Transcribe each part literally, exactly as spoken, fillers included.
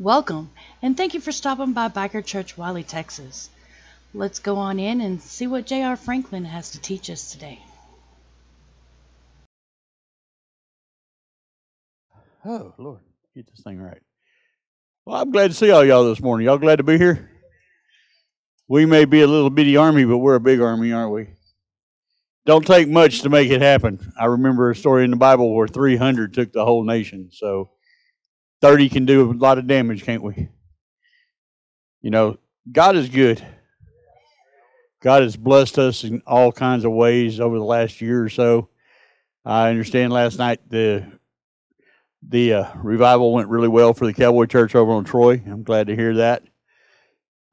Welcome, and thank you for stopping by Biker Church, Wylie, Texas. Let's go on in and see what J R. Franklin has to teach us today. Oh, Lord, get this thing right. Well, I'm glad to see all y'all this morning. Y'all glad to be here? We may be a little bitty army, but we're a big army, aren't we? Don't take much to make it happen. I remember a story in the Bible where three hundred took the whole nation. So thirty can do a lot of damage, can't we? You know, God is good. God has blessed us in all kinds of ways over the last year or so. I understand last night the the uh, revival went really well for the Cowboy Church over on Troy. I'm glad to hear that.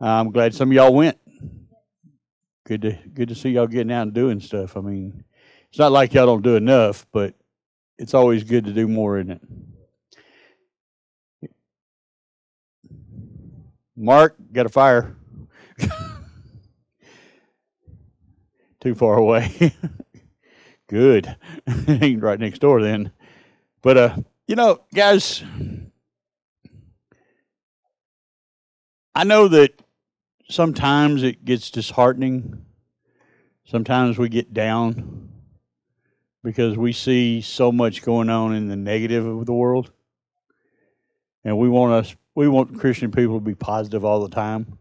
I'm glad some of y'all went. Good to good to see y'all getting out and doing stuff. I mean, it's not like y'all don't do enough, but it's always good to do more, isn't it? Mark, got a fire. Too far away. Good. Ain't right next door then. But, uh, you know, guys, I know that sometimes it gets disheartening. Sometimes we get down because we see so much going on in the negative of the world. And we want us we want Christian people to be positive all the time.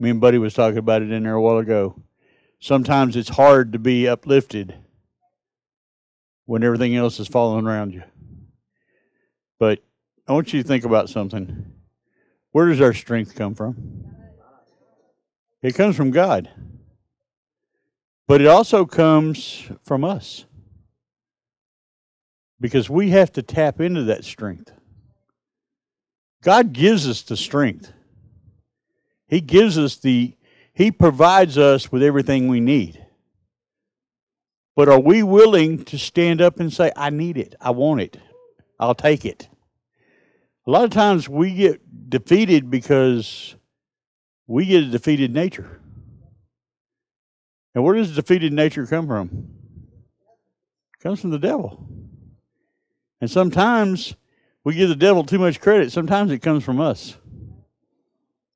Me and Buddy was talking about it in there a while ago. Sometimes it's hard to be uplifted when everything else is falling around you. But I want you to think about something. Where does our strength come from? It comes from God. But it also comes from us. Because we have to tap into that strength. God gives us the strength. He gives us the, He provides us with everything we need. But are we willing to stand up and say, I need it, I want it, I'll take it? A lot of times we get defeated because we get a defeated nature. And where does defeated nature come from? It comes from the devil. And sometimes we give the devil too much credit. Sometimes it comes from us.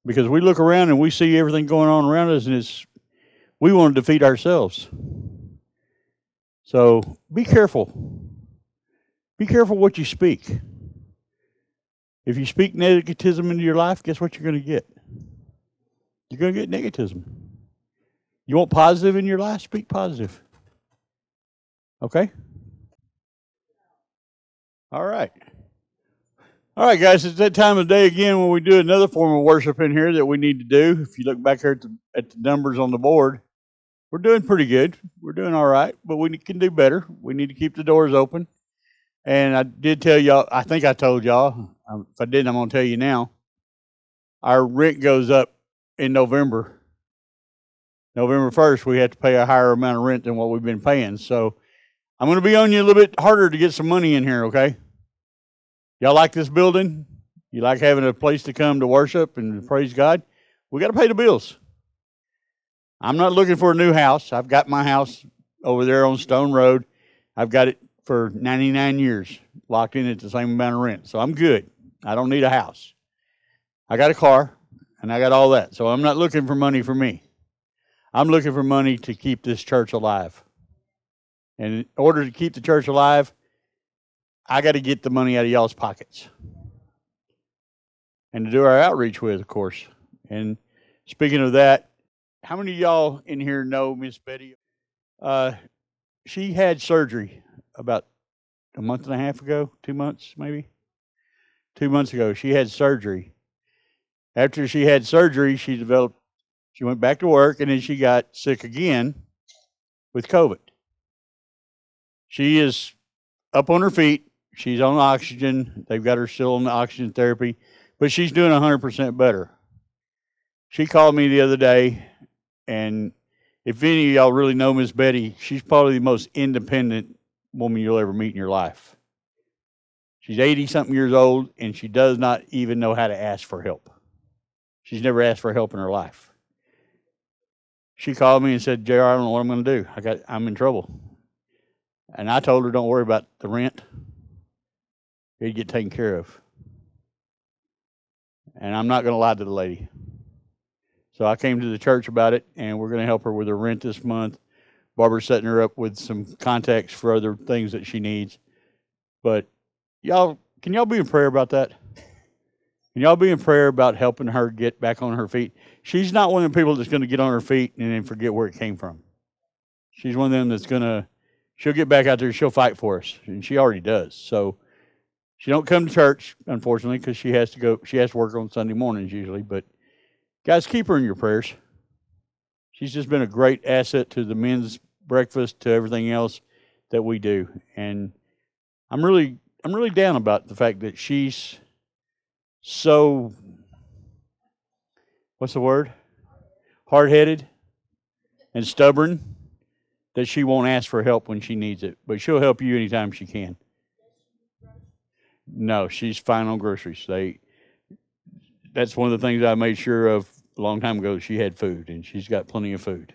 Because we look around and we see everything going on around us, and it's we want to defeat ourselves. So be careful. Be careful what you speak. If you speak negativism into your life, guess what you're going to get? You're going to get negativism. You want positive in your life? Speak positive. Okay? All right. All right, guys, it's that time of day again when we do another form of worship in here that we need to do. If you look back here at the, at the numbers on the board, we're doing pretty good. We're doing all right, but we can do better. We need to keep the doors open. And I did tell y'all, I think I told y'all, if I didn't, I'm going to tell you now, our rent goes up in November. November first, we have to pay a higher amount of rent than what we've been paying. So I'm going to be on you a little bit harder to get some money in here, okay? Y'all like this building? You like having a place to come to worship and praise God? We got to pay the bills. I'm not looking for a new house. I've got my house over there on Stone Road. I've got it for ninety-nine years, locked in at the same amount of rent. So I'm good. I don't need a house. I got a car, and I got all that. So I'm not looking for money for me. I'm looking for money to keep this church alive. And in order to keep the church alive, I got to get the money out of y'all's pockets and to do our outreach with, of course. And speaking of that, how many of y'all in here know Miss Betty? Uh, she had surgery about a month and a half ago, two months maybe. Two months ago, she had surgery. After she had surgery, she developed, she went back to work, and then she got sick again with COVID. She is up on her feet. She's on oxygen. They've got her still on the oxygen therapy, but she's doing one hundred percent better. She called me the other day, and if any of y'all really know Miss Betty, she's probably the most independent woman you'll ever meet in your life. She's eighty-something years old, and she does not even know how to ask for help. She's never asked for help in her life. She called me and said, J R, I don't know what I'm going to do. I got, I'm in trouble. And I told her, don't worry about the rent. It'd get taken care of. and I'm not going to lie to the lady. So I came to the church about it, and we're going to help her with her rent this month. Barbara's setting her up with some contacts for other things that she needs. But y'all, can y'all be in prayer about that? Can y'all be in prayer about helping her get back on her feet? She's not one of the people that's going to get on her feet and then forget where it came from. She's one of them that's going to, she'll get back out there, she'll fight for us, and she already does. So she don't come to church, unfortunately, because she has to go, she has to work on Sunday mornings usually. But guys, keep her in your prayers. She's just been a great asset to the men's breakfast, to everything else that we do. And I'm really, I'm really down about the fact that she's so, what's the word? Hard-headed and stubborn that she won't ask for help when she needs it. But she'll help you anytime she can. No, she's fine on groceries. They, that's one of the things I made sure of a long time ago. She had food, and she's got plenty of food.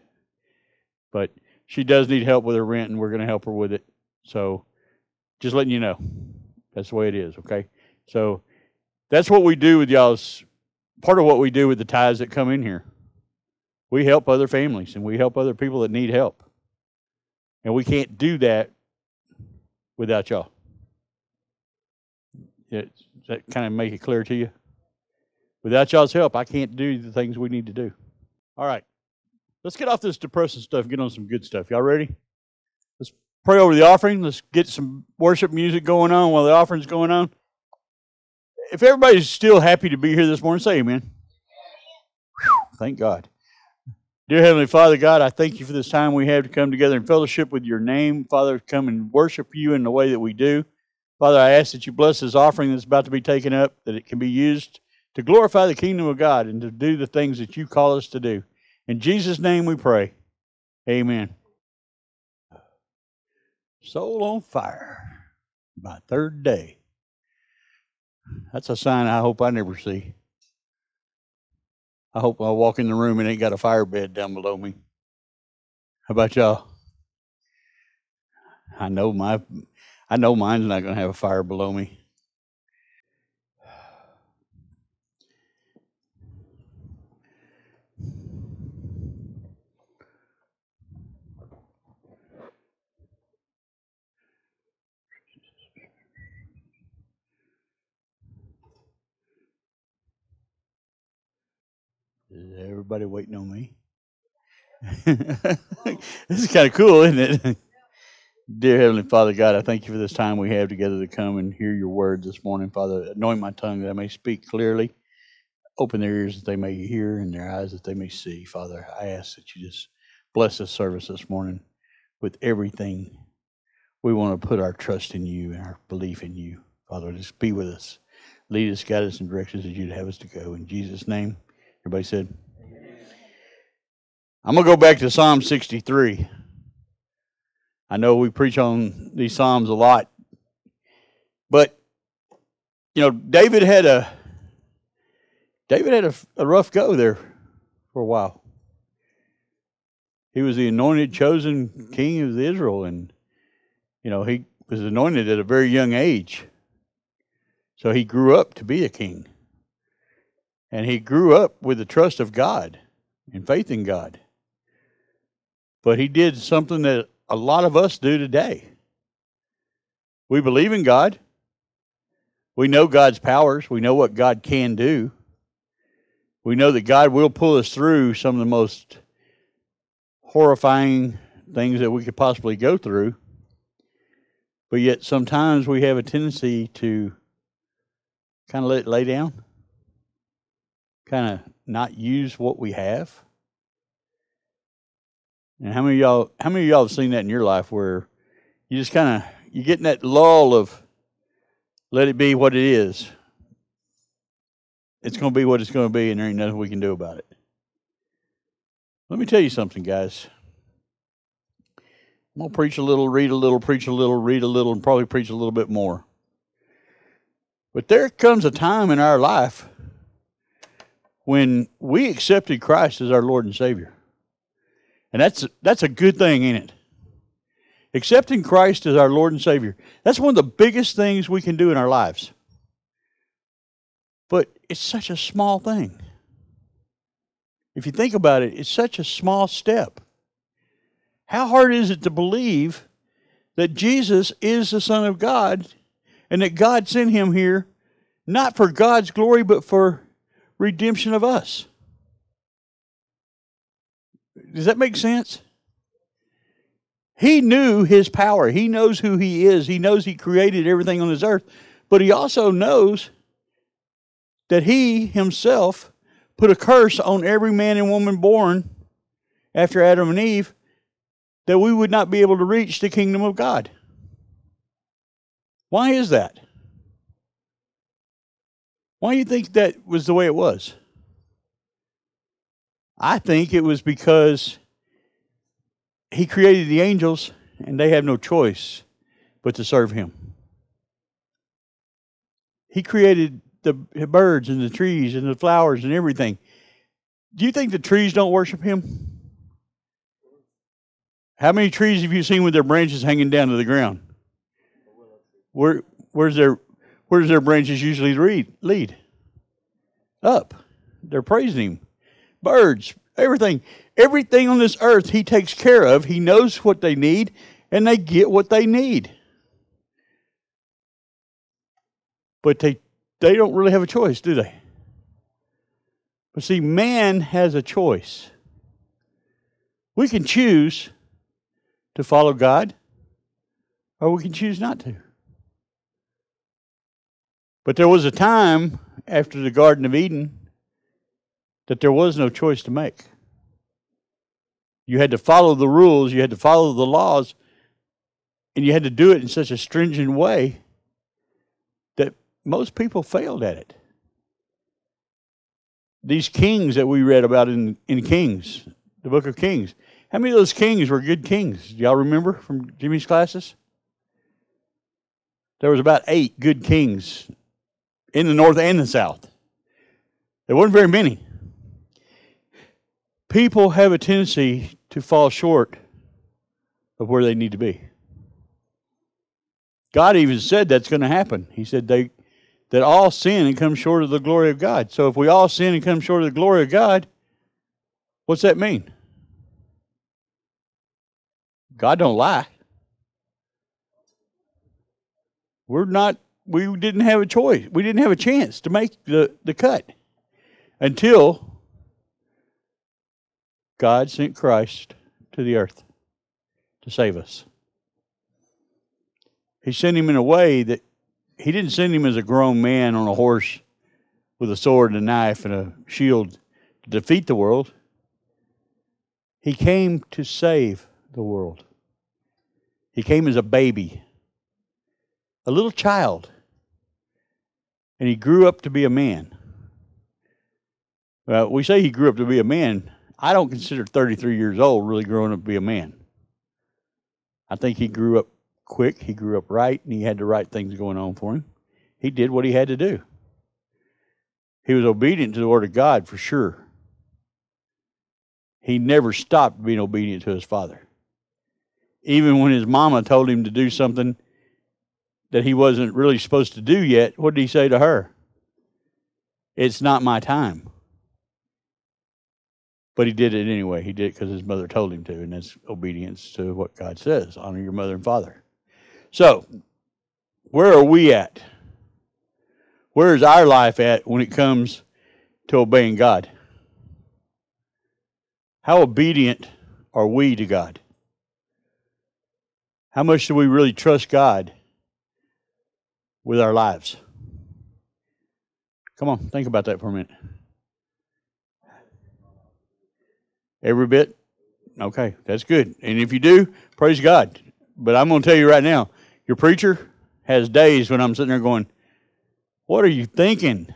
But she does need help with her rent, and we're going to help her with it. So just letting you know, that's the way it is, okay? So that's what we do with y'all's, part of what we do with the tithes that come in here. We help other families, and we help other people that need help. And we can't do that without y'all. Does that kind of make it clear to you? Without y'all's help, I can't do the things we need to do. All right. Let's get off this depressing stuff and get on some good stuff. Y'all ready? Let's pray over the offering. Let's get some worship music going on while the offering's going on. If everybody's still happy to be here this morning, say amen. Whew, thank God. Dear Heavenly Father, God, I thank you for this time we have to come together in fellowship with your name. Father, come and worship you in the way that we do. Father, I ask that you bless this offering that's about to be taken up, that it can be used to glorify the kingdom of God and to do the things that you call us to do. In Jesus' name we pray. Amen. Soul on fire. My third day. That's a sign I hope I never see. I hope I walk in the room and ain't got a fire bed down below me. How about y'all? I know my... I know mine's not going to have a fire below me. Is everybody waiting on me? This is kind of cool, isn't it? Dear Heavenly Father, God, I thank you for this time we have together to come and hear your word this morning. Father, anoint my tongue that I may speak clearly. Open their ears that they may hear and their eyes that they may see. Father, I ask that you just bless this service this morning with everything. We want to put our trust in you and our belief in you. Father, just be with us. Lead us, guide us, and direct us as you'd have us to go. In Jesus' name, everybody said, amen. I'm going to go back to Psalm sixty-three. I know we preach on these Psalms a lot, but, you know, David had a David had a, a rough go there for a while. He was the anointed, chosen king of Israel, and, you know, he was anointed at a very young age. So he grew up to be a king, and he grew up with the trust of God and faith in God. But he did something that a lot of us do today. We believe in God. We know God's powers. We know what God can do. We know that God will pull us through some of the most horrifying things that we could possibly go through. But yet sometimes we have a tendency to kind of let it lay down, kind of not use what we have. And how many of y'all, how many of y'all have seen that in your life where you just kind of, you get in that lull of let it be what it is. It's going to be what it's going to be, and there ain't nothing we can do about it. Let me tell you something, guys. I'm going to preach a little, read a little, preach a little, read a little, and probably preach a little bit more. But there comes a time in our life when we accepted Christ as our Lord and Savior. And that's that's a good thing, ain't it? Accepting Christ as our Lord and Savior. That's one of the biggest things we can do in our lives. But it's such a small thing. If you think about it, it's such a small step. How hard is it to believe that Jesus is the Son of God and that God sent him here not for God's glory but for redemption of us? Does that make sense? He knew his power. He knows who he is. He knows he created everything on this earth. But he also knows that he himself put a curse on every man and woman born after Adam and Eve, that we would not be able to reach the kingdom of God. Why is that? Why do you think that was the way it was? I think it was because he created the angels and they have no choice but to serve him. He created the birds and the trees and the flowers and everything. Do you think the trees don't worship him? How many trees have you seen with their branches hanging down to the ground? Where, where's their, where's their branches usually lead, lead? Up. They're praising him. Birds, everything. Everything on this earth he takes care of. He knows what they need, and they get what they need. But they, they don't really have a choice, do they? But see, man has a choice. We can choose to follow God, or we can choose not to. But there was a time after the Garden of Eden that there was no choice to make. You had to follow the rules, you had to follow the laws, and you had to do it in such a stringent way that most people failed at it. These kings that we read about in, in Kings, the book of Kings, how many of those kings were good kings? Do y'all remember from Jimmy's classes? There was about eight good kings in the north and the south. There weren't very many. People have a tendency to fall short of where they need to be. God even said that's going to happen. He said they, that all sin and come short of the glory of God. So if we all sin and come short of the glory of God, what's that mean? God don't lie. We're not, we didn't have a choice. We didn't have a chance to make the, the cut until God sent Christ to the earth to save us. He sent him in a way that he didn't send him as a grown man on a horse with a sword and a knife and a shield to defeat the world. He came to save the world. He came as a baby, a little child, and he grew up to be a man. Well, we say he grew up to be a man. I don't consider thirty-three years old really growing up to be a man. I think he grew up quick, he grew up right, and he had the right things going on for him. He did what he had to do. He was obedient to the Word of God for sure. He never stopped being obedient to his father. Even when his mama told him to do something that he wasn't really supposed to do yet, what did he say to her? It's not my time. But he did it anyway. He did it because his mother told him to, and that's obedience to what God says. Honor your mother and father. So, where are we at? Where is our life at when it comes to obeying God? How obedient are we to God? How much do we really trust God with our lives? Come on, think about that for a minute. Every bit? Okay, that's good. And if you do, praise God. But I'm going to tell you right now, your preacher has days when I'm sitting there going, what are you thinking?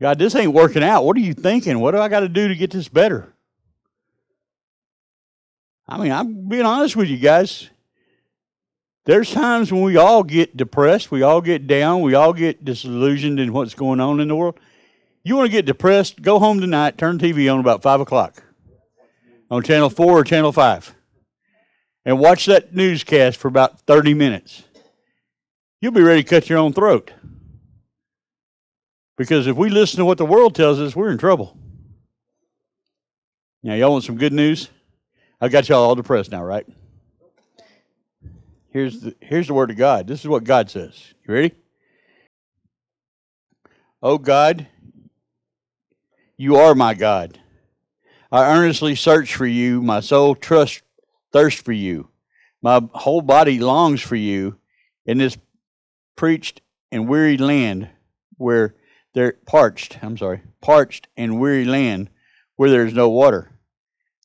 God, this ain't working out. What are you thinking? What do I got to do to get this better? I mean, I'm being honest with you guys. There's times when we all get depressed. We all get down. We all get disillusioned in what's going on in the world. You want to get depressed, go home tonight, turn T V on about five o'clock on Channel four or Channel five and watch that newscast for about thirty minutes. You'll be ready to cut your own throat Because if we listen to what the world tells us, we're in trouble. Now, y'all want some good news? I got y'all all depressed now, right? Here's the, here's the word of God. This is what God says. You ready? Oh God, you are my God. I earnestly search for you. My soul trusts, thirsts for you. My whole body longs for you in this preached and weary land where there parched, I'm sorry, parched and weary land where there is no water.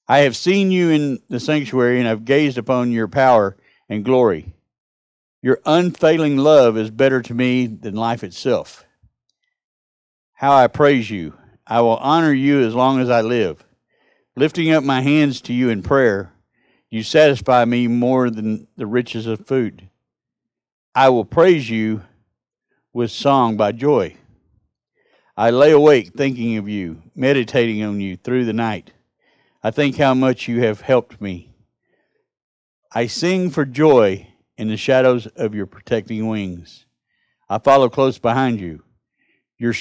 I have seen you in the sanctuary and I've gazed upon your power and glory. Your unfailing love is better to me than life itself. How I praise you. I will honor you as long as I live. Lifting up my hands to you in prayer, you satisfy me more than the riches of food. I will praise you with song by joy. I lay awake thinking of you, meditating on you through the night. I think how much you have helped me. I sing for joy in the shadows of your protecting wings. I follow close behind you. Your,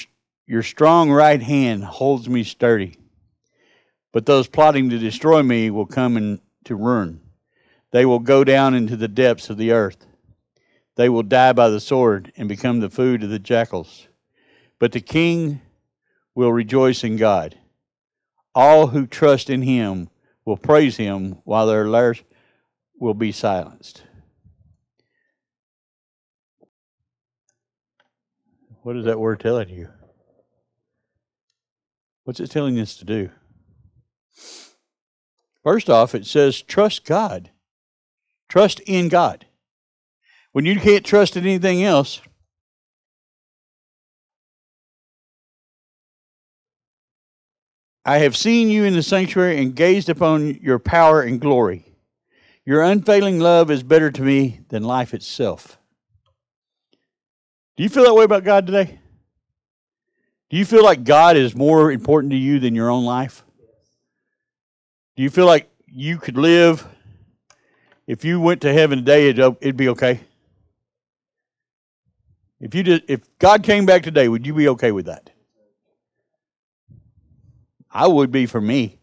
your strong right hand holds me sturdy. But those plotting to destroy me will come in to ruin. They will go down into the depths of the earth. They will die by the sword and become the food of the jackals. But the king will rejoice in God. All who trust in him will praise him while their liars will be silenced. What is that word telling you? What's it telling us to do? First off, it says trust God. Trust in God. When you can't trust in anything else, I have seen you in the sanctuary and gazed upon your power and glory. Your unfailing love is better to me than life itself. Do you feel that way about God today? Do you feel like God is more important to you than your own life? Do you feel like you could live, if you went to heaven today, it'd, it'd be okay? If you did, if God came back today, would you be okay with that? I would be for me.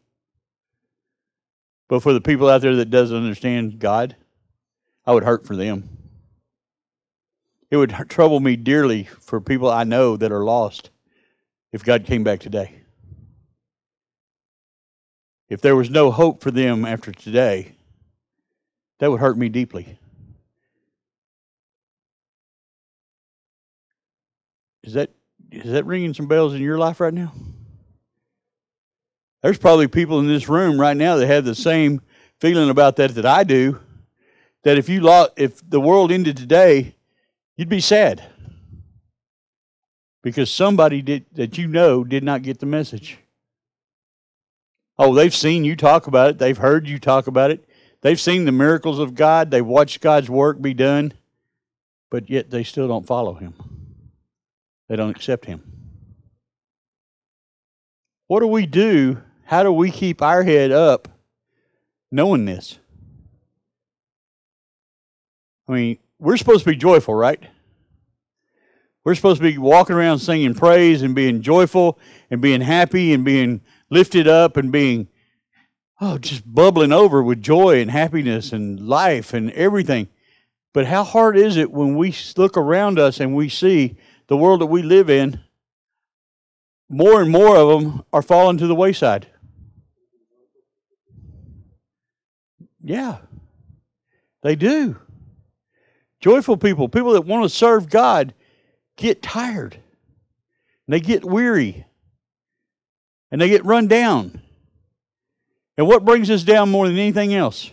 But for the people out there that doesn't understand God, I would hurt for them. It would trouble me dearly for people I know that are lost if God came back today. If there was no hope for them after today, that would hurt me deeply. Is that is that ringing some bells in your life right now? There's probably people in this room right now that have the same feeling about that that I do, that if you lo- if the world ended today, you'd be sad because somebody did, that you know did not get the message. Oh, they've seen you talk about it. They've heard you talk about it. They've seen the miracles of God. They've watched God's work be done, but yet they still don't follow him. They don't accept him. What do we do? How do we keep our head up knowing this? I mean, we're supposed to be joyful, right? We're supposed to be walking around singing praise and being joyful and being happy and being lifted up and being, oh, just bubbling over with joy and happiness and life and everything. But how hard is it when we look around us and we see the world that we live in, more and more of them are falling to the wayside? Yeah, they do. Joyful people, people that want to serve God, get tired. They get weary. And they get run down. And what brings us down more than anything else?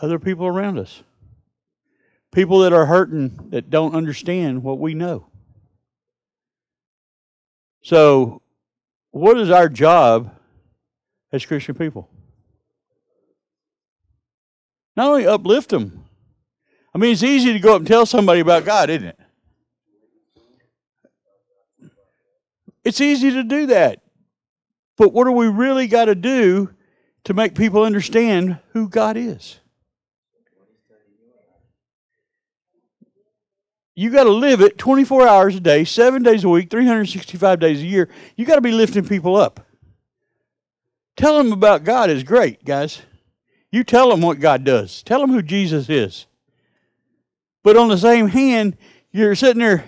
Other people around us. People that are hurting, that don't understand what we know. So, what is our job as Christian people? Not only uplift them. I mean, it's easy to go up and tell somebody about God, isn't it? It's easy to do that. But what do we really got to do to make people understand who God is? you got to live it twenty-four hours a day, seven days a week, three hundred sixty-five days a year. You got to be lifting people up. Tell them about God is great, guys. You tell them what God does. Tell them who Jesus is. But on the same hand, you're sitting there,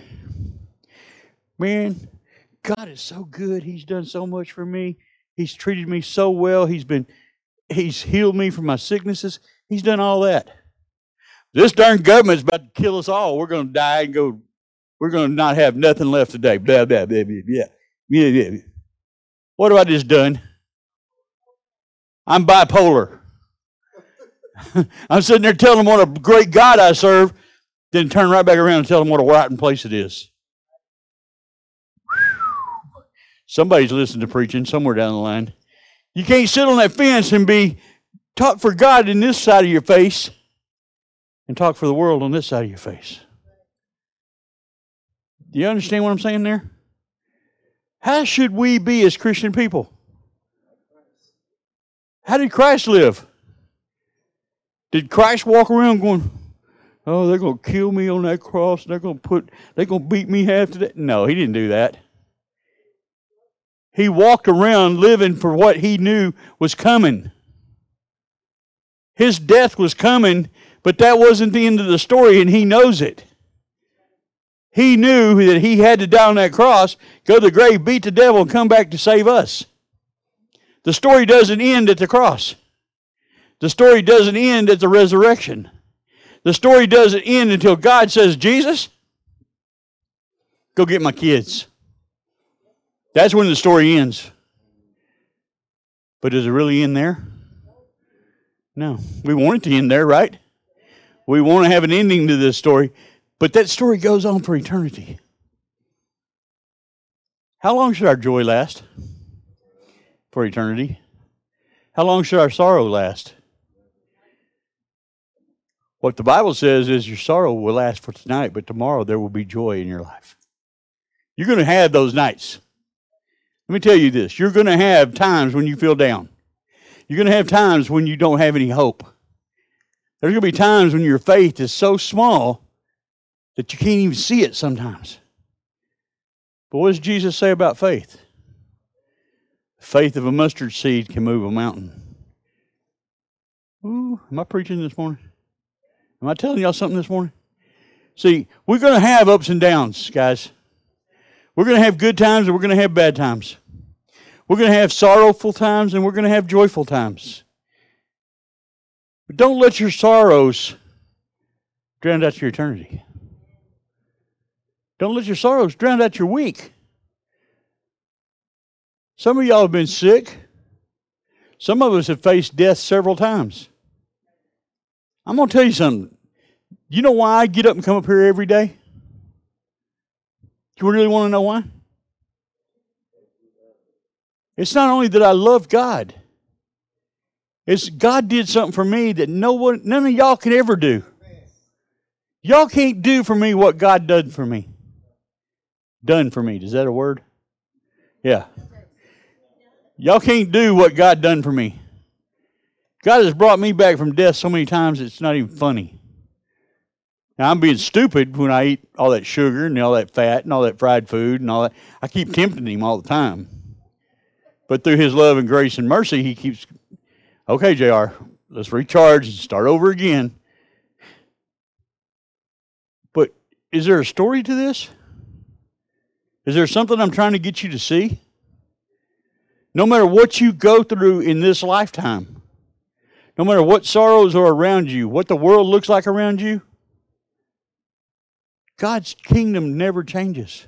man, God is so good. He's done so much for me. He's treated me so well. He's been, he's healed me from my sicknesses. He's done all that. This darn government's about to kill us all. We're going to die and go, we're going to not have nothing left today. Blah, blah, blah, blah, blah. Yeah, yeah. What have I just done? I'm bipolar. I'm sitting there telling them what a great God I serve, then turn right back around and tell them what a rotten place it is. Whew. Somebody's listening to preaching somewhere down the line. You can't sit on that fence and be talk for God in this side of your face and talk for the world on this side of your face. Do you understand what I'm saying there? How should we be as Christian people? How did Christ live? Did Christ walk around going, oh, they're going to kill me on that cross, they're going to put, they're going to beat me half to death? No, he didn't do that. He walked around living for what he knew was coming. His death was coming, but that wasn't the end of the story, and he knows it. He knew that he had to die on that cross, go to the grave, beat the devil, and come back to save us. The story doesn't end at the cross. The story doesn't end at the resurrection. The story doesn't end until God says, Jesus, go get my kids. That's when the story ends. But does it really end there? No. We want it to end there, right? We want to have an ending to this story, but that story goes on for eternity. How long should our joy last? For eternity. How long should our sorrow last? What the Bible says is your sorrow will last for tonight, but tomorrow there will be joy in your life. You're going to have those nights. Let me tell you this. You're going to have times when you feel down. You're going to have times when you don't have any hope. There's going to be times when your faith is so small that you can't even see it sometimes. But what does Jesus say about faith? Faith of a mustard seed can move a mountain. Ooh, am I preaching this morning? Am I telling y'all something this morning? See, we're going to have ups and downs, guys. We're going to have good times and we're going to have bad times. We're going to have sorrowful times and we're going to have joyful times. But don't let your sorrows drown out your eternity. Don't let your sorrows drown out your week. Some of y'all have been sick. Some of us have faced death several times. I'm going to tell you something. You know why I get up and come up here every day? Do you really want to know why? It's not only that I love God. It's God did something for me that no one, none of y'all could ever do. Y'all can't do for me what God done for me. Done for me. Is that a word? Yeah. Y'all can't do what God done for me. God has brought me back from death so many times it's not even funny. Now, I'm being stupid when I eat all that sugar and all that fat and all that fried food and all that. I keep tempting him all the time. But through his love and grace and mercy, he keeps, okay, J R, let's recharge and start over again. But is there a story to this? Is there something I'm trying to get you to see? No matter what you go through in this lifetime, no matter what sorrows are around you, what the world looks like around you, God's kingdom never changes.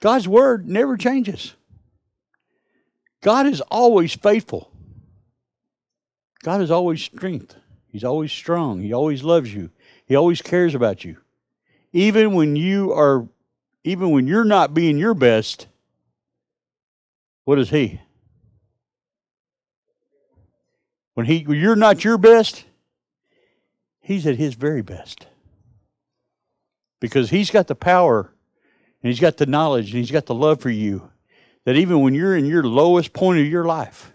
God's word never changes. God is always faithful. God is always strength. He's always strong. He always loves you. He always cares about you. Even when you are, even when you're not being your best, what is he? When he, when you're not your best, he's at his very best. Because he's got the power, and he's got the knowledge, and he's got the love for you, that even when you're in your lowest point of your life,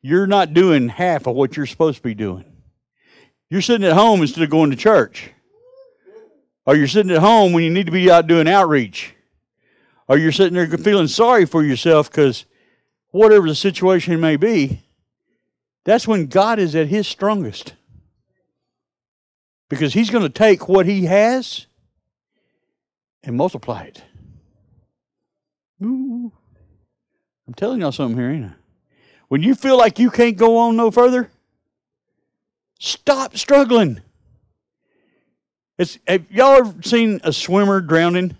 you're not doing half of what you're supposed to be doing. You're sitting at home instead of going to church. Or you're sitting at home when you need to be out doing outreach. Or you're sitting there feeling sorry for yourself because whatever the situation may be, that's when God is at His strongest. Because He's going to take what He has and multiply it. Ooh. I'm telling y'all something here, ain't I? When you feel like you can't go on no further, stop struggling. It's, have y'all ever seen a swimmer drowning?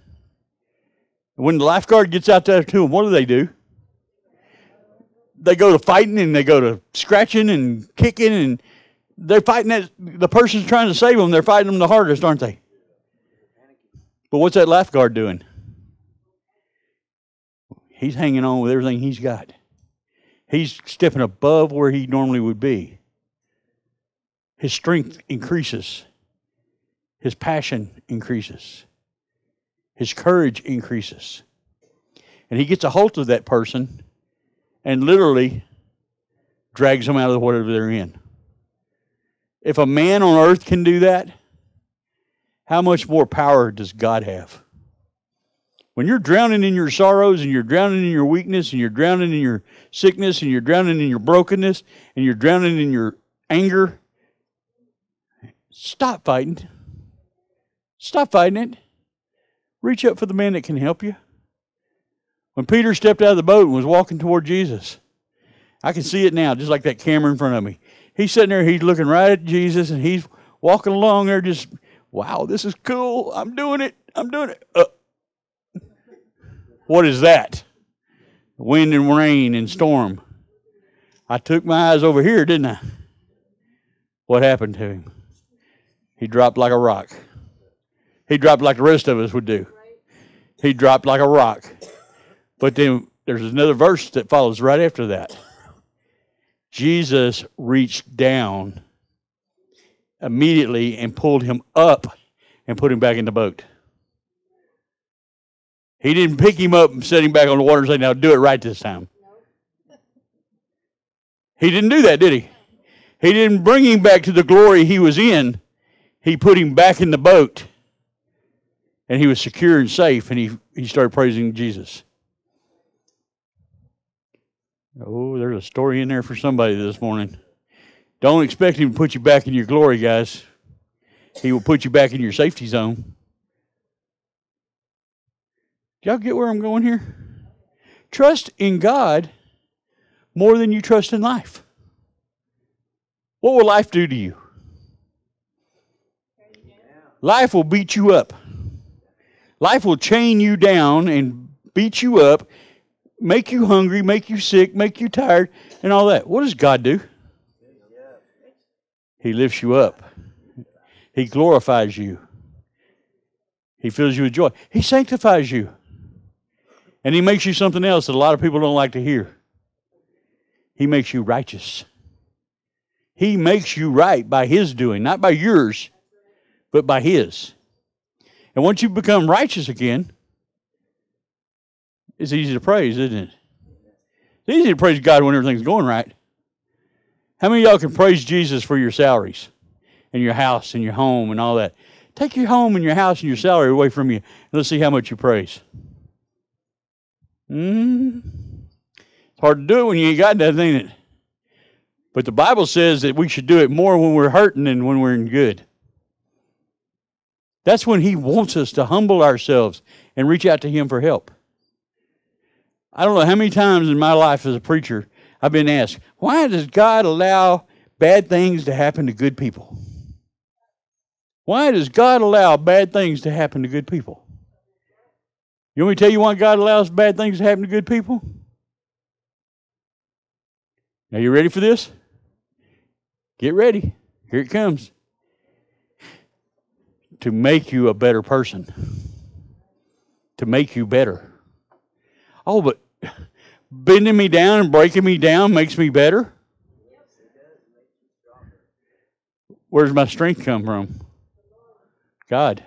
When the lifeguard gets out there to them, what do they do? They go to fighting and they go to scratching and kicking, and they're fighting that the person's trying to save them. They're fighting them the hardest, aren't they? But what's that lifeguard doing? He's hanging on with everything he's got. He's stepping above where he normally would be. His strength increases. His passion increases. His courage increases. And he gets a hold of that person and literally drags them out of whatever they're in. If a man on earth can do that, how much more power does God have? When you're drowning in your sorrows and you're drowning in your weakness and you're drowning in your sickness and you're drowning in your brokenness and you're drowning in your anger, stop fighting. Stop fighting it. Reach up for the man that can help you. When Peter stepped out of the boat and was walking toward Jesus, I can see it now, just like that camera in front of me. He's sitting there, he's looking right at Jesus, and he's walking along there just, wow, this is cool. I'm doing it. I'm doing it. Uh, What is that? Wind and rain and storm. I took my eyes over here, didn't I? What happened to him? He dropped like a rock. He dropped like the rest of us would do. He dropped like a rock. But then there's another verse that follows right after that. Jesus reached down immediately and pulled him up and put him back in the boat. He didn't pick him up and set him back on the water and say, now do it right this time. No. He didn't do that, did he? He didn't bring him back to the glory he was in. He put him back in the boat. And he was secure and safe, and he, he started praising Jesus. Oh, there's a story in there for somebody this morning. Don't expect him to put you back in your glory, guys. He will put you back in your safety zone. Y'all get where I'm going here? Trust in God more than you trust in life. What will life do to you? Yeah. Life will beat you up. Life will chain you down and beat you up, make you hungry, make you sick, make you tired, and all that. What does God do? He lifts you up. He glorifies you. He fills you with joy. He sanctifies you. And He makes you something else that a lot of people don't like to hear. He makes you righteous. He makes you right by His doing, not by yours, but by His. And once you become righteous again, it's easy to praise, isn't it? It's easy to praise God when everything's going right. How many of y'all can praise Jesus for your salaries and your house and your home and all that? Take your home and your house and your salary away from you, and let's see how much you praise. Mm. It's hard to do it when you ain't got nothing, ain't it? But the Bible says that we should do it more when we're hurting than when we're in good. That's when He wants us to humble ourselves and reach out to Him for help. I don't know how many times in my life as a preacher I've been asked, why does God allow bad things to happen to good people? Why does God allow bad things to happen to good people? You want me to tell you why God allows bad things to happen to good people? Are you ready for this? Get ready. Here it comes. To make you a better person. To make you better. Oh, but bending me down and breaking me down makes me better? Where's my strength come from? God.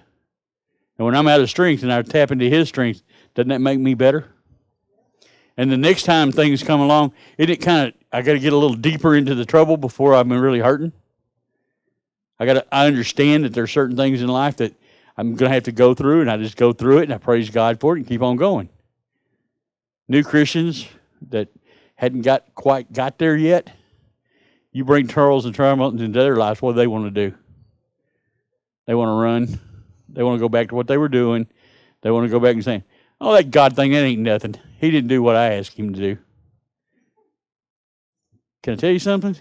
And when I'm out of strength and I tap into His strength, doesn't that make me better? And the next time things come along, isn't it kind of, I got to get a little deeper into the trouble before I'm really hurting? I got to, I understand that there's certain things in life that I'm going to have to go through, and I just go through it, and I praise God for it and keep on going. New Christians that hadn't got quite got there yet, you bring trials and triumphs into their lives, what do they want to do? They want to run. They want to go back to what they were doing. They want to go back and say, oh, that God thing, that ain't nothing. He didn't do what I asked him to do. Can I tell you something?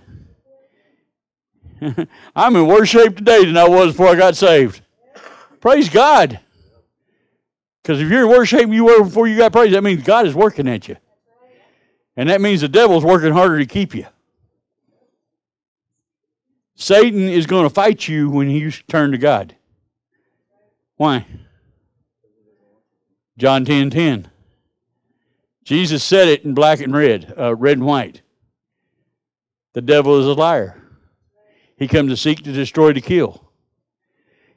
I'm in worse shape today than I was before I got saved. Praise God. Because if you're in worse shape than you were before you got praised, that means God is working at you. And that means the devil's working harder to keep you. Satan is going to fight you when you turn to God. Why? John ten ten. Jesus said it in black and red, uh, red and white. The devil is a liar. He comes to seek, to destroy, to kill.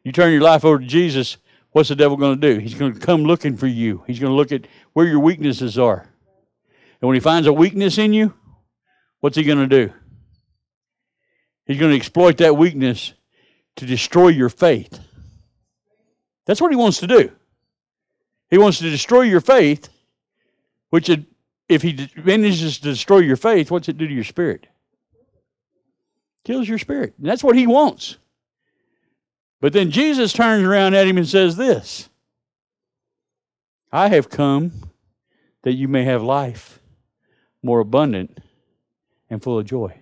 You turn your life over to Jesus, what's the devil going to do? He's going to come looking for you. He's going to look at where your weaknesses are. And when he finds a weakness in you, what's he going to do? He's going to exploit that weakness to destroy your faith. That's what he wants to do. He wants to destroy your faith, which if he manages to destroy your faith, what's it do to your spirit? Kills your spirit. And that's what he wants. But then Jesus turns around at him and says this, I have come that you may have life more abundant and full of joy.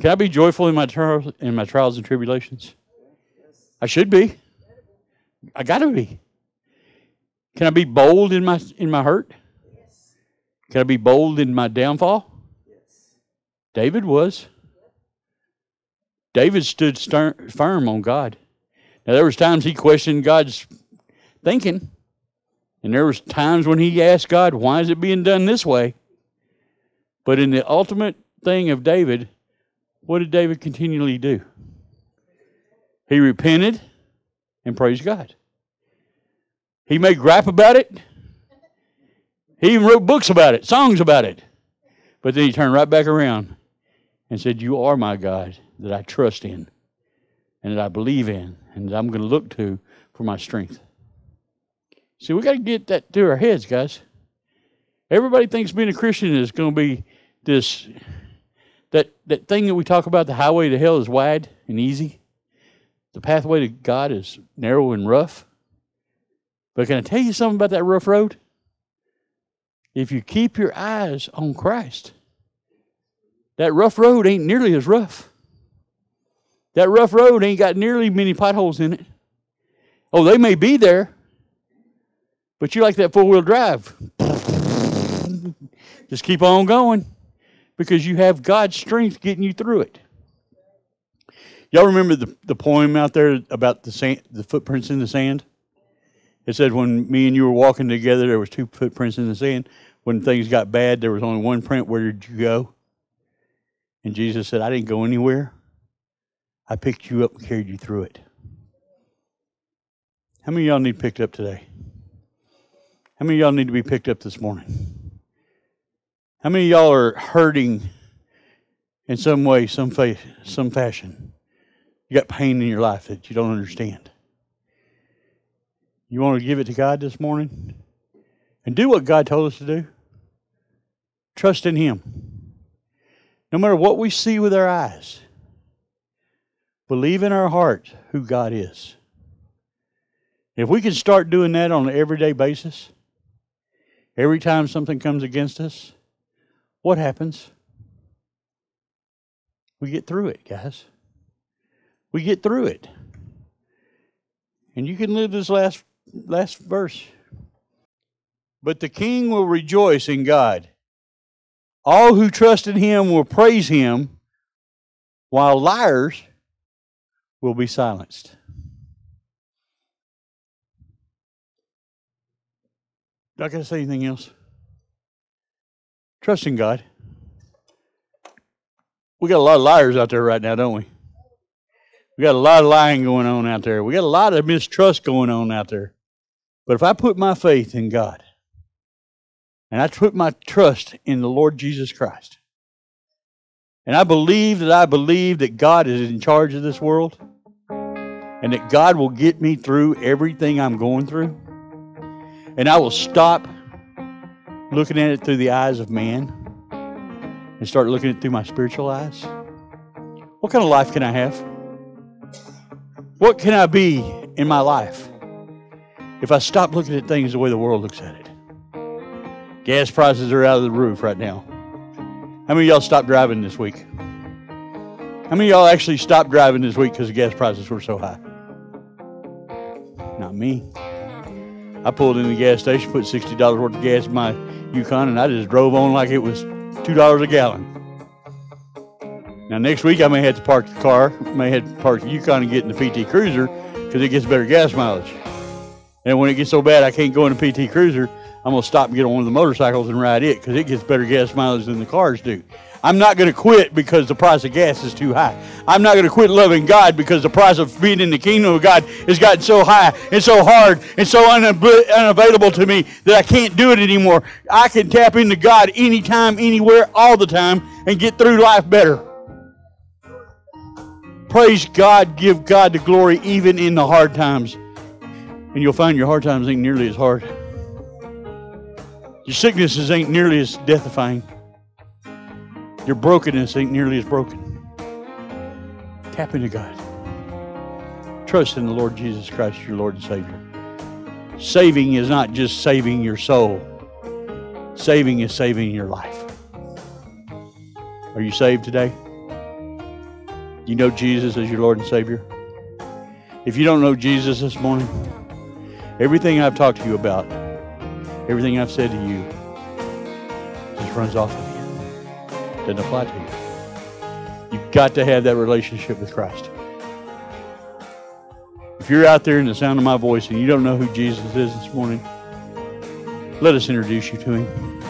Can I be joyful in my trials, in my trials and tribulations? I should be. I got to be. Can I be bold in my in my hurt? Can I be bold in my downfall? David was. David stood stern, firm on God. Now, there was times he questioned God's thinking, and there was times when he asked God, why is it being done this way? But in the ultimate thing of David, what did David continually do? He repented and praised God. He made rap about it. He even wrote books about it, songs about it. But then he turned right back around and said, you are my God that I trust in and that I believe in and that I'm going to look to for my strength. See, we got to get that through our heads, guys. Everybody thinks being a Christian is going to be this, that, that thing that we talk about, the highway to hell is wide and easy. The pathway to God is narrow and rough. But can I tell you something about that rough road? If you keep your eyes on Christ, that rough road ain't nearly as rough. That rough road ain't got nearly many potholes in it. Oh, they may be there, but you like that four-wheel drive. Just keep on going because you have God's strength getting you through it. Y'all remember the, the poem out there about the sand, the footprints in the sand? It said when me and you were walking together, there was two footprints in the sand. When things got bad, there was only one print. Where did you go? And Jesus said, I didn't go anywhere. I picked you up and carried you through it. How many of y'all need picked up today? How many of y'all need to be picked up this morning? How many of y'all are hurting in some way, some fa- some fashion? You got pain in your life that you don't understand. You want to give it to God this morning? And do what God told us to do. Trust in Him. No matter what we see with our eyes, believe in our hearts who God is. If we can start doing that on an everyday basis, every time something comes against us, what happens? We get through it, guys. We get through it. And you can live this last Last verse. But the king will rejoice in God. All who trust in him will praise him, while liars will be silenced. Not going to say anything else. Trust in God. We got a lot of liars out there right now, don't we? We got a lot of lying going on out there. We got a lot of mistrust going on out there. But if I put my faith in God and I put my trust in the Lord Jesus Christ and I believe that I believe that God is in charge of this world, and that God will get me through everything I'm going through, and I will stop looking at it through the eyes of man and start looking at it through my spiritual eyes. What kind of life can I have? What can I be in my life if I stop looking at things the way the world looks at it? Gas prices are out of the roof right now. How many of y'all stopped driving this week? How many of y'all actually stopped driving this week because the gas prices were so high? Not me. I pulled in the gas station, put sixty dollars worth of gas in my Yukon, and I just drove on like it was two dollars a gallon. Now, next week, I may have to park the car, may have to park the Yukon and get in the P T Cruiser because it gets better gas mileage. And when it gets so bad I can't go in the P T Cruiser, I'm going to stop and get on one of the motorcycles and ride it because it gets better gas mileage than the cars do. I'm not going to quit because the price of gas is too high. I'm not going to quit loving God because the price of being in the kingdom of God has gotten so high and so hard and so unab- unavailable to me that I can't do it anymore. I can tap into God anytime, anywhere, all the time and get through life better. Praise God, give God the glory even in the hard times. And you'll find your hard times ain't nearly as hard. Your sicknesses ain't nearly as death-defying. Your brokenness ain't nearly as broken. Tap into God. Trust in the Lord Jesus Christ, your Lord and Savior. Saving is not just saving your soul. Saving is saving your life. Are you saved today? You know Jesus as your Lord and Savior? If you don't know Jesus this morning, everything I've talked to you about, everything I've said to you, just runs off of you. Doesn't apply to you. You've got to have that relationship with Christ. If you're out there in the sound of my voice and you don't know who Jesus is this morning, let us introduce you to Him.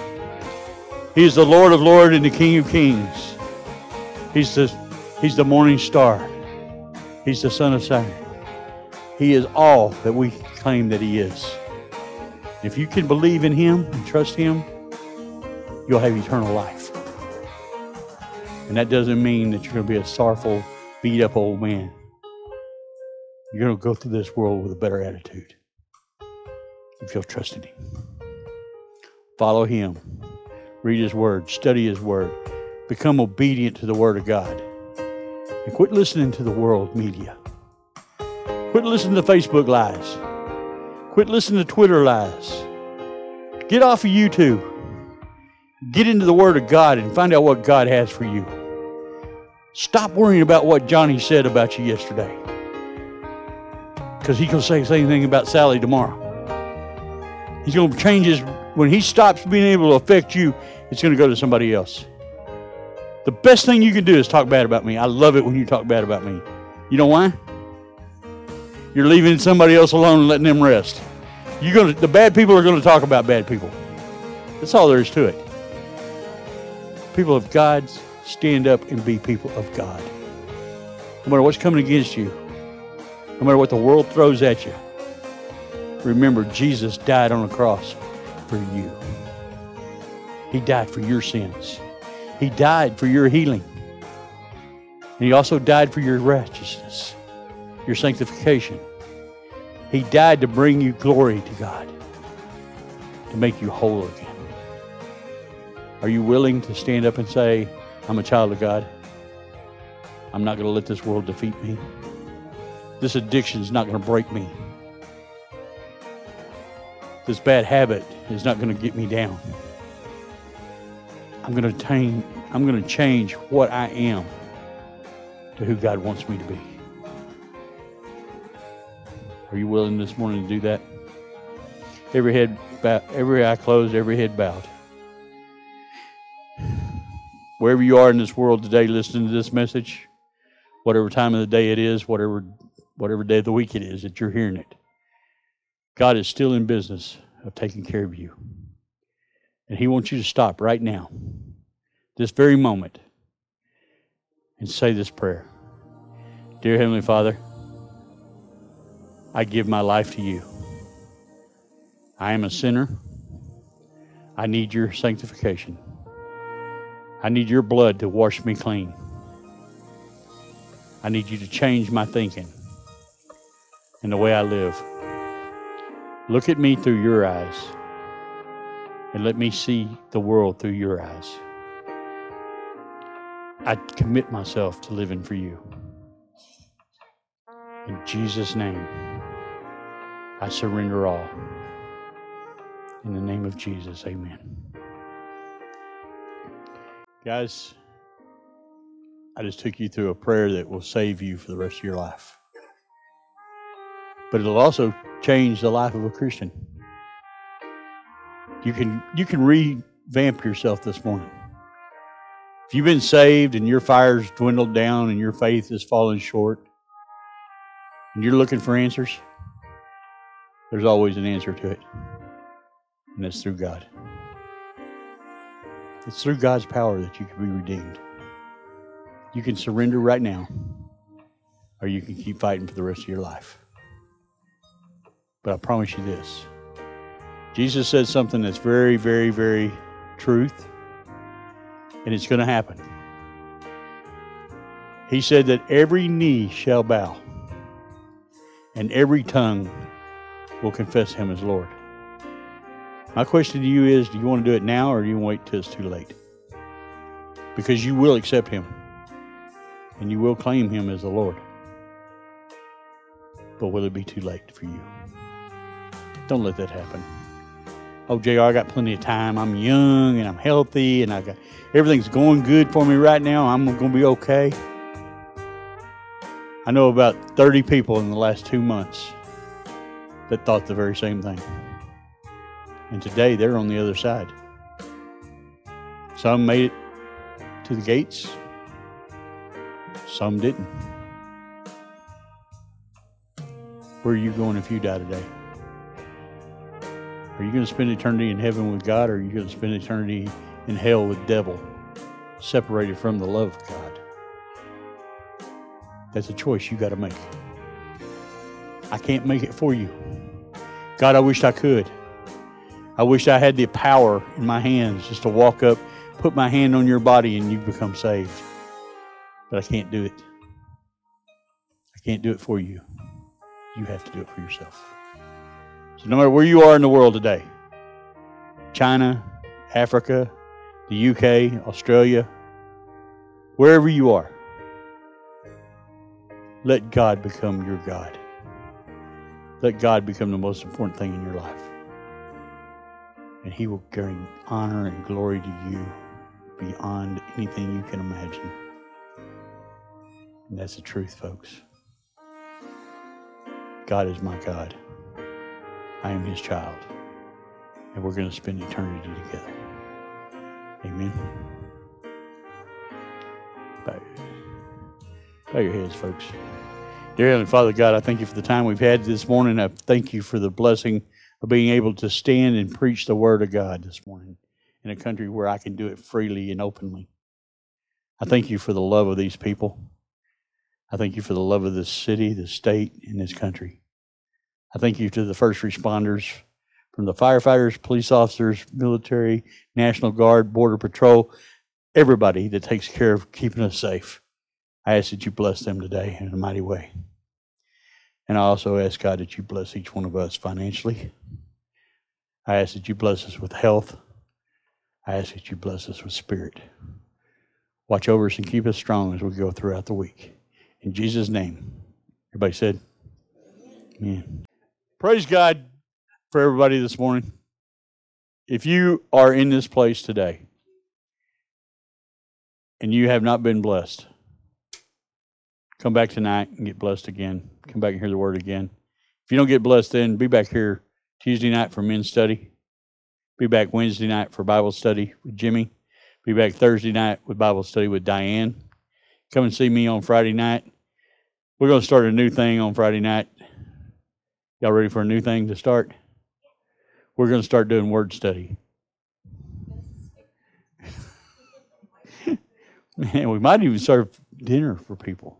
He is the Lord of Lords and the King of Kings. He's the He's the morning star. He's the son of Simon. He is all that we claim that He is. If you can believe in Him and trust Him, you'll have eternal life. And that doesn't mean that you're going to be a sorrowful, beat-up old man. You're going to go through this world with a better attitude if you'll trust in Him. Follow Him. Read His Word. Study His Word. Become obedient to the Word of God. And quit listening to the world media. Quit listening to Facebook lies. Quit listening to Twitter lies. Get off of YouTube. Get into the Word of God and find out what God has for you. Stop worrying about what Johnny said about you yesterday, because he can say the same thing about Sally tomorrow. He's going to change his... When he stops being able to affect you, it's going to go to somebody else. The best thing you can do is talk bad about me. I love it when you talk bad about me. You know why? You're leaving somebody else alone and letting them rest. You're gonna, the bad people are going to talk about bad people. That's all there is to it. People of God, stand up and be people of God. No matter what's coming against you, no matter what the world throws at you, remember Jesus died on the cross for you. He died for your sins. He died for your healing. And He also died for your righteousness, your sanctification. He died to bring you glory to God, to make you whole again. Are you willing to stand up and say, I'm a child of God. I'm not going to let this world defeat me. This addiction is not going to break me. This bad habit is not going to get me down. I'm going to change, I'm going to change what I am to who God wants me to be. Are you willing this morning to do that? Every head bow, every eye closed, every head bowed. Wherever you are in this world today listening to this message, whatever time of the day it is, whatever whatever day of the week it is that you're hearing it, God is still in business of taking care of you. And He wants you to stop right now, this very moment, and say this prayer. Dear Heavenly Father, I give my life to You. I am a sinner. I need Your sanctification. I need Your blood to wash me clean. I need You to change my thinking. and the way I live. Look at me through your eyes, and let me see the world through your eyes. I commit myself to living for you. In Jesus' name, I surrender all. In the name of Jesus, amen. Guys, I just took you through a prayer that will save you for the rest of your life. But it'll also change the life of a Christian. You can you can revamp yourself this morning. If you've been saved and your fire's dwindled down and your faith is falling short, and you're looking for answers, there's always an answer to it. And it's through God. It's through God's power that you can be redeemed. You can surrender right now, or you can keep fighting for the rest of your life. But I promise you this. Jesus said something that's very, very, very truth, and it's going to happen. He said that every knee shall bow, and every tongue will confess him as Lord. My question to you is, do you want to do it now, or do you wait till it's too late? Because you will accept him, and you will claim him as the Lord. But will it be too late for you? Don't let that happen. Oh, J R, I got plenty of time. I'm young, and I'm healthy, and I got everything's going good for me right now. I'm going to be okay. I know about thirty people in the last two months that thought the very same thing. And today, they're on the other side. Some made it to the gates. Some didn't. Where are you going if you die today? Are you going to spend eternity in heaven with God, or are you going to spend eternity in hell with the devil, separated from the love of God? That's a choice you got to make. I can't make it for you. God, I wish I could. I wish I had the power in my hands just to walk up, put my hand on your body, and you become saved. But I can't do it. I can't do it for you. You have to do it for yourself. So no matter where you are in the world today, China, Africa, the U K, Australia, wherever you are, let God become your God. Let God become the most important thing in your life. And he will bring honor and glory to you beyond anything you can imagine. And that's the truth, folks. God is my God. I am his child. And we're going to spend eternity together. Amen. Bow your heads, folks. Dear Heavenly Father God, I thank you for the time we've had this morning. I thank you for the blessing of being able to stand and preach the Word of God this morning in a country where I can do it freely and openly. I thank you for the love of these people. I thank you for the love of this city, this state, and this country. I thank you to the first responders, from the firefighters, police officers, military, National Guard, Border Patrol, everybody that takes care of keeping us safe. I ask that you bless them today in a mighty way. And I also ask, God, that you bless each one of us financially. I ask that you bless us with health. I ask that you bless us with spirit. Watch over us and keep us strong as we go throughout the week. In Jesus' name, everybody said, amen. Praise God for everybody this morning. If you are in this place today and you have not been blessed, come back tonight and get blessed again. Come back and hear the word again. If you don't get blessed then, be back here Tuesday night for men's study. Be back Wednesday night for Bible study with Jimmy. Be back Thursday night with Bible study with Diane. Come and see me on Friday night. We're going to start a new thing on Friday night. Y'all ready for a new thing to start? We're going to start doing word study. Man, we might even serve dinner for people.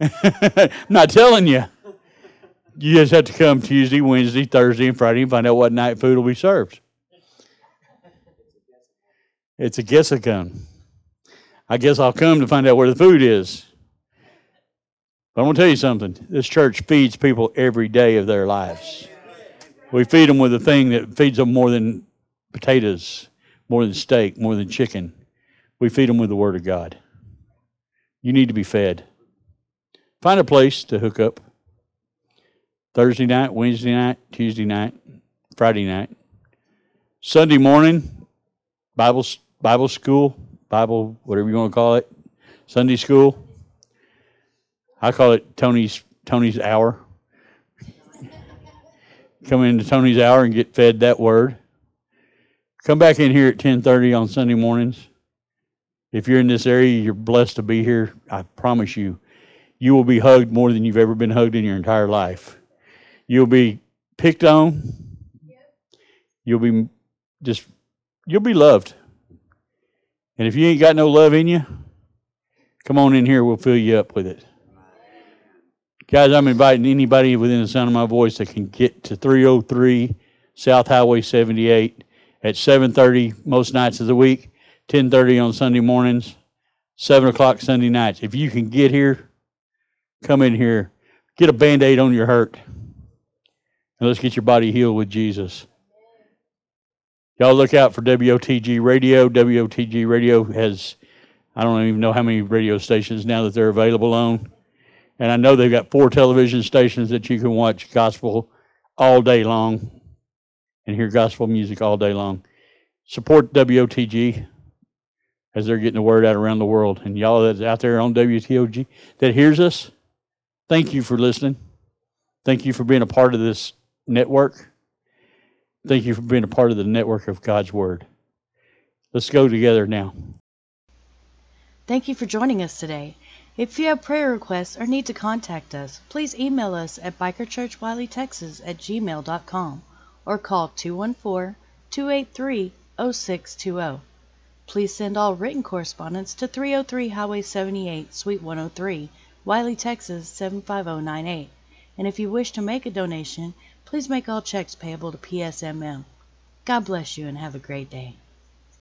I'm not telling you. You just have to come Tuesday, Wednesday, Thursday, and Friday and find out what night food will be served. It's a guess-a-come. I guess I'll come to find out where the food is. But I'm going to tell you something. This church feeds people every day of their lives. We feed them with a thing that feeds them more than potatoes, more than steak, more than chicken. We feed them with the Word of God. You need to be fed. Find a place to hook up. Thursday night, Wednesday night, Tuesday night, Friday night. Sunday morning, Bible Bible school, Bible, whatever you want to call it, Sunday school. I call it Tony's Tony's Hour. Come into Tony's Hour and get fed that Word. Come back in here at ten thirty on Sunday mornings. If you're in this area, you're blessed to be here. I promise you, you will be hugged more than you've ever been hugged in your entire life. You'll be picked on. You'll be just, you'll be loved. And if you ain't got no love in you, come on in here. We'll fill you up with it. Guys, I'm inviting anybody within the sound of my voice that can get to three oh three South Highway seventy-eight at seven thirty most nights of the week, ten thirty on Sunday mornings, seven o'clock Sunday nights. If you can get here, come in here. Get a Band-Aid on your hurt. And let's get your body healed with Jesus. Y'all look out for W O T G Radio. W O T G Radio has, I don't even know how many radio stations now that they're available on. And I know they've got four television stations that you can watch gospel all day long and hear gospel music all day long. Support W O T G as they're getting the word out around the world. And y'all that's out there on W O T G that hears us, thank you for listening. Thank you for being a part of this network. Thank you for being a part of the network of God's Word. Let's go together now. Thank you for joining us today. If you have prayer requests or need to contact us, please email us at biker church wylie texas at gmail dot com or call two one four, two eight three, zero six two zero. Please send all written correspondence to three oh three Highway seventy-eight, Suite one oh three, Wylie, Texas seven five oh nine eight. And if you wish to make a donation, please make all checks payable to P S M M. God bless you and have a great day.